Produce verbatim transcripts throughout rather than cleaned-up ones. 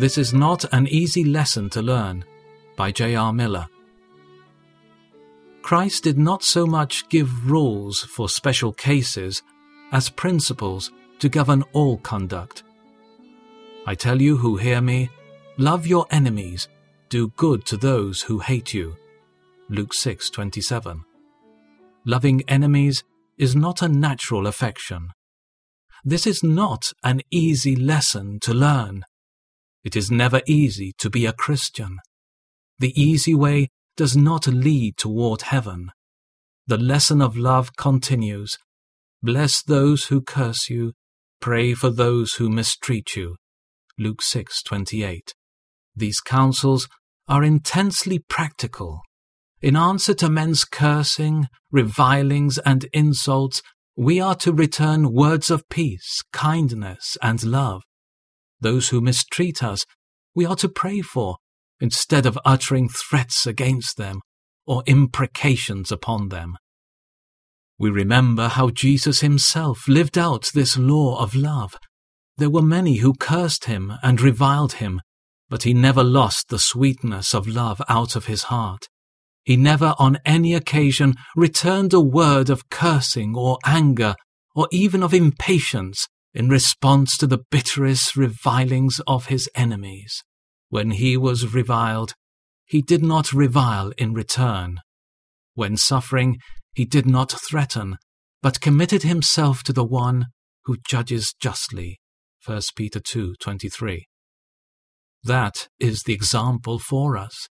This is Not an Easy Lesson to Learn by J R Miller. Christ did not so much give rules for special cases as principles to govern all conduct. I tell you who hear me, love your enemies, do good to those who hate you. Luke six twenty-seven. Loving enemies is not a natural affection. This is not an easy lesson to learn. It is never easy to be a Christian. The easy way does not lead toward heaven. The lesson of love continues. Bless those who curse you. Pray for those who mistreat you. Luke six twenty-eight. These counsels are intensely practical. In answer to men's cursing, revilings, and insults, we are to return words of peace, kindness, and love. Those who mistreat us, we are to pray for, instead of uttering threats against them or imprecations upon them. We remember how Jesus himself lived out this law of love. There were many who cursed him and reviled him, but he never lost the sweetness of love out of his heart. He never on any occasion returned a word of cursing or anger or even of impatience in response to the bitterest revilings of his enemies. When he was reviled, he did not revile in return. When suffering, he did not threaten, but committed himself to the one who judges justly. First Peter two twenty-three. That is the example for us.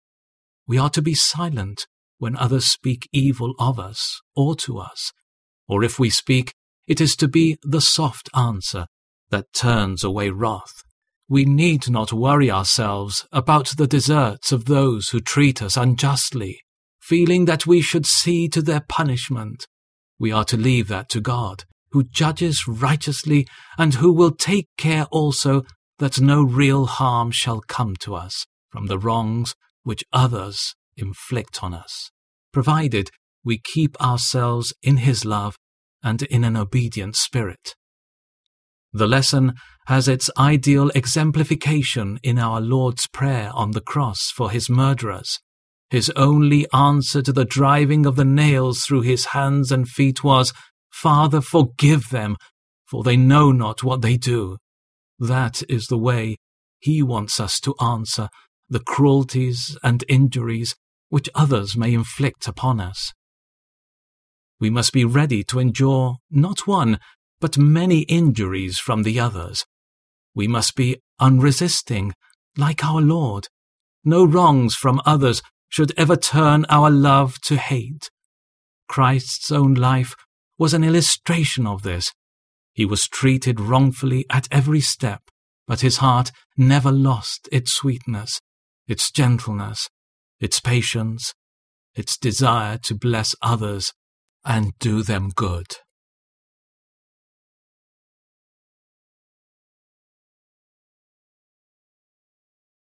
We are to be silent when others speak evil of us or to us, or if we speak, it is to be the soft answer that turns away wrath. We need not worry ourselves about the deserts of those who treat us unjustly, feeling that we should see to their punishment. We are to leave that to God, who judges righteously and who will take care also that no real harm shall come to us from the wrongs which others inflict on us, provided we keep ourselves in his love and in an obedient spirit. The lesson has its ideal exemplification in our Lord's prayer on the cross for his murderers. His only answer to the driving of the nails through his hands and feet was, "Father, forgive them, for they know not what they do." That is the way he wants us to answer the cruelties and injuries which others may inflict upon us. We must be ready to endure not one, but many injuries from the others. We must be unresisting, like our Lord. No wrongs from others should ever turn our love to hate. Christ's own life was an illustration of this. He was treated wrongfully at every step, but his heart never lost its sweetness, its gentleness, its patience, its desire to bless others and do them good.